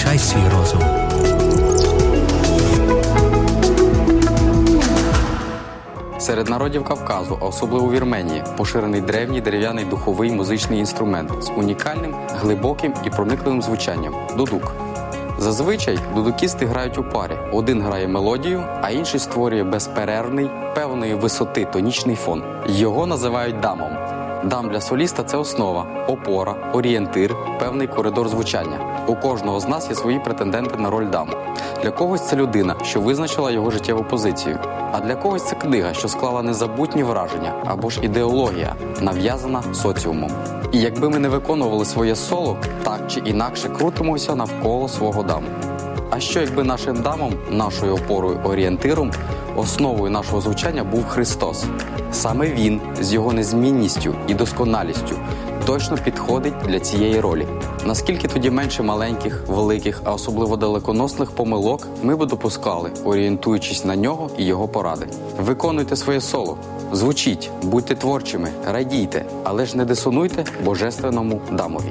включай свій розум. Серед народів Кавказу, а особливо Вірменії, поширений древній дерев'яний духовий музичний інструмент з унікальним, глибоким і проникливим звучанням – дудук. Зазвичай дудукісти грають у парі. Один грає мелодію, а інший створює безперервний, певної висоти тонічний фон. Його називають дамом. Дам для соліста – це основа, опора, орієнтир, певний коридор звучання. У кожного з нас є свої претенденти на роль даму. Для когось це людина, що визначила його життєву позицію. А для когось це книга, що склала незабутні враження, або ж ідеологія, нав'язана соціумом. І якби ми не виконували своє соло, так чи інакше крутимося навколо свого даму. А що якби нашим дамом, нашою опорою, орієнтиром, основою нашого звучання був Христос? Саме Він, з його незмінністю і досконалістю, точно підходить для цієї ролі. Наскільки тоді менше маленьких, великих, а особливо далеконосних помилок ми б допускали, орієнтуючись на нього і його поради. Виконуйте своє соло, звучіть, будьте творчими, радійте, але ж не дисонуйте божественному дамові.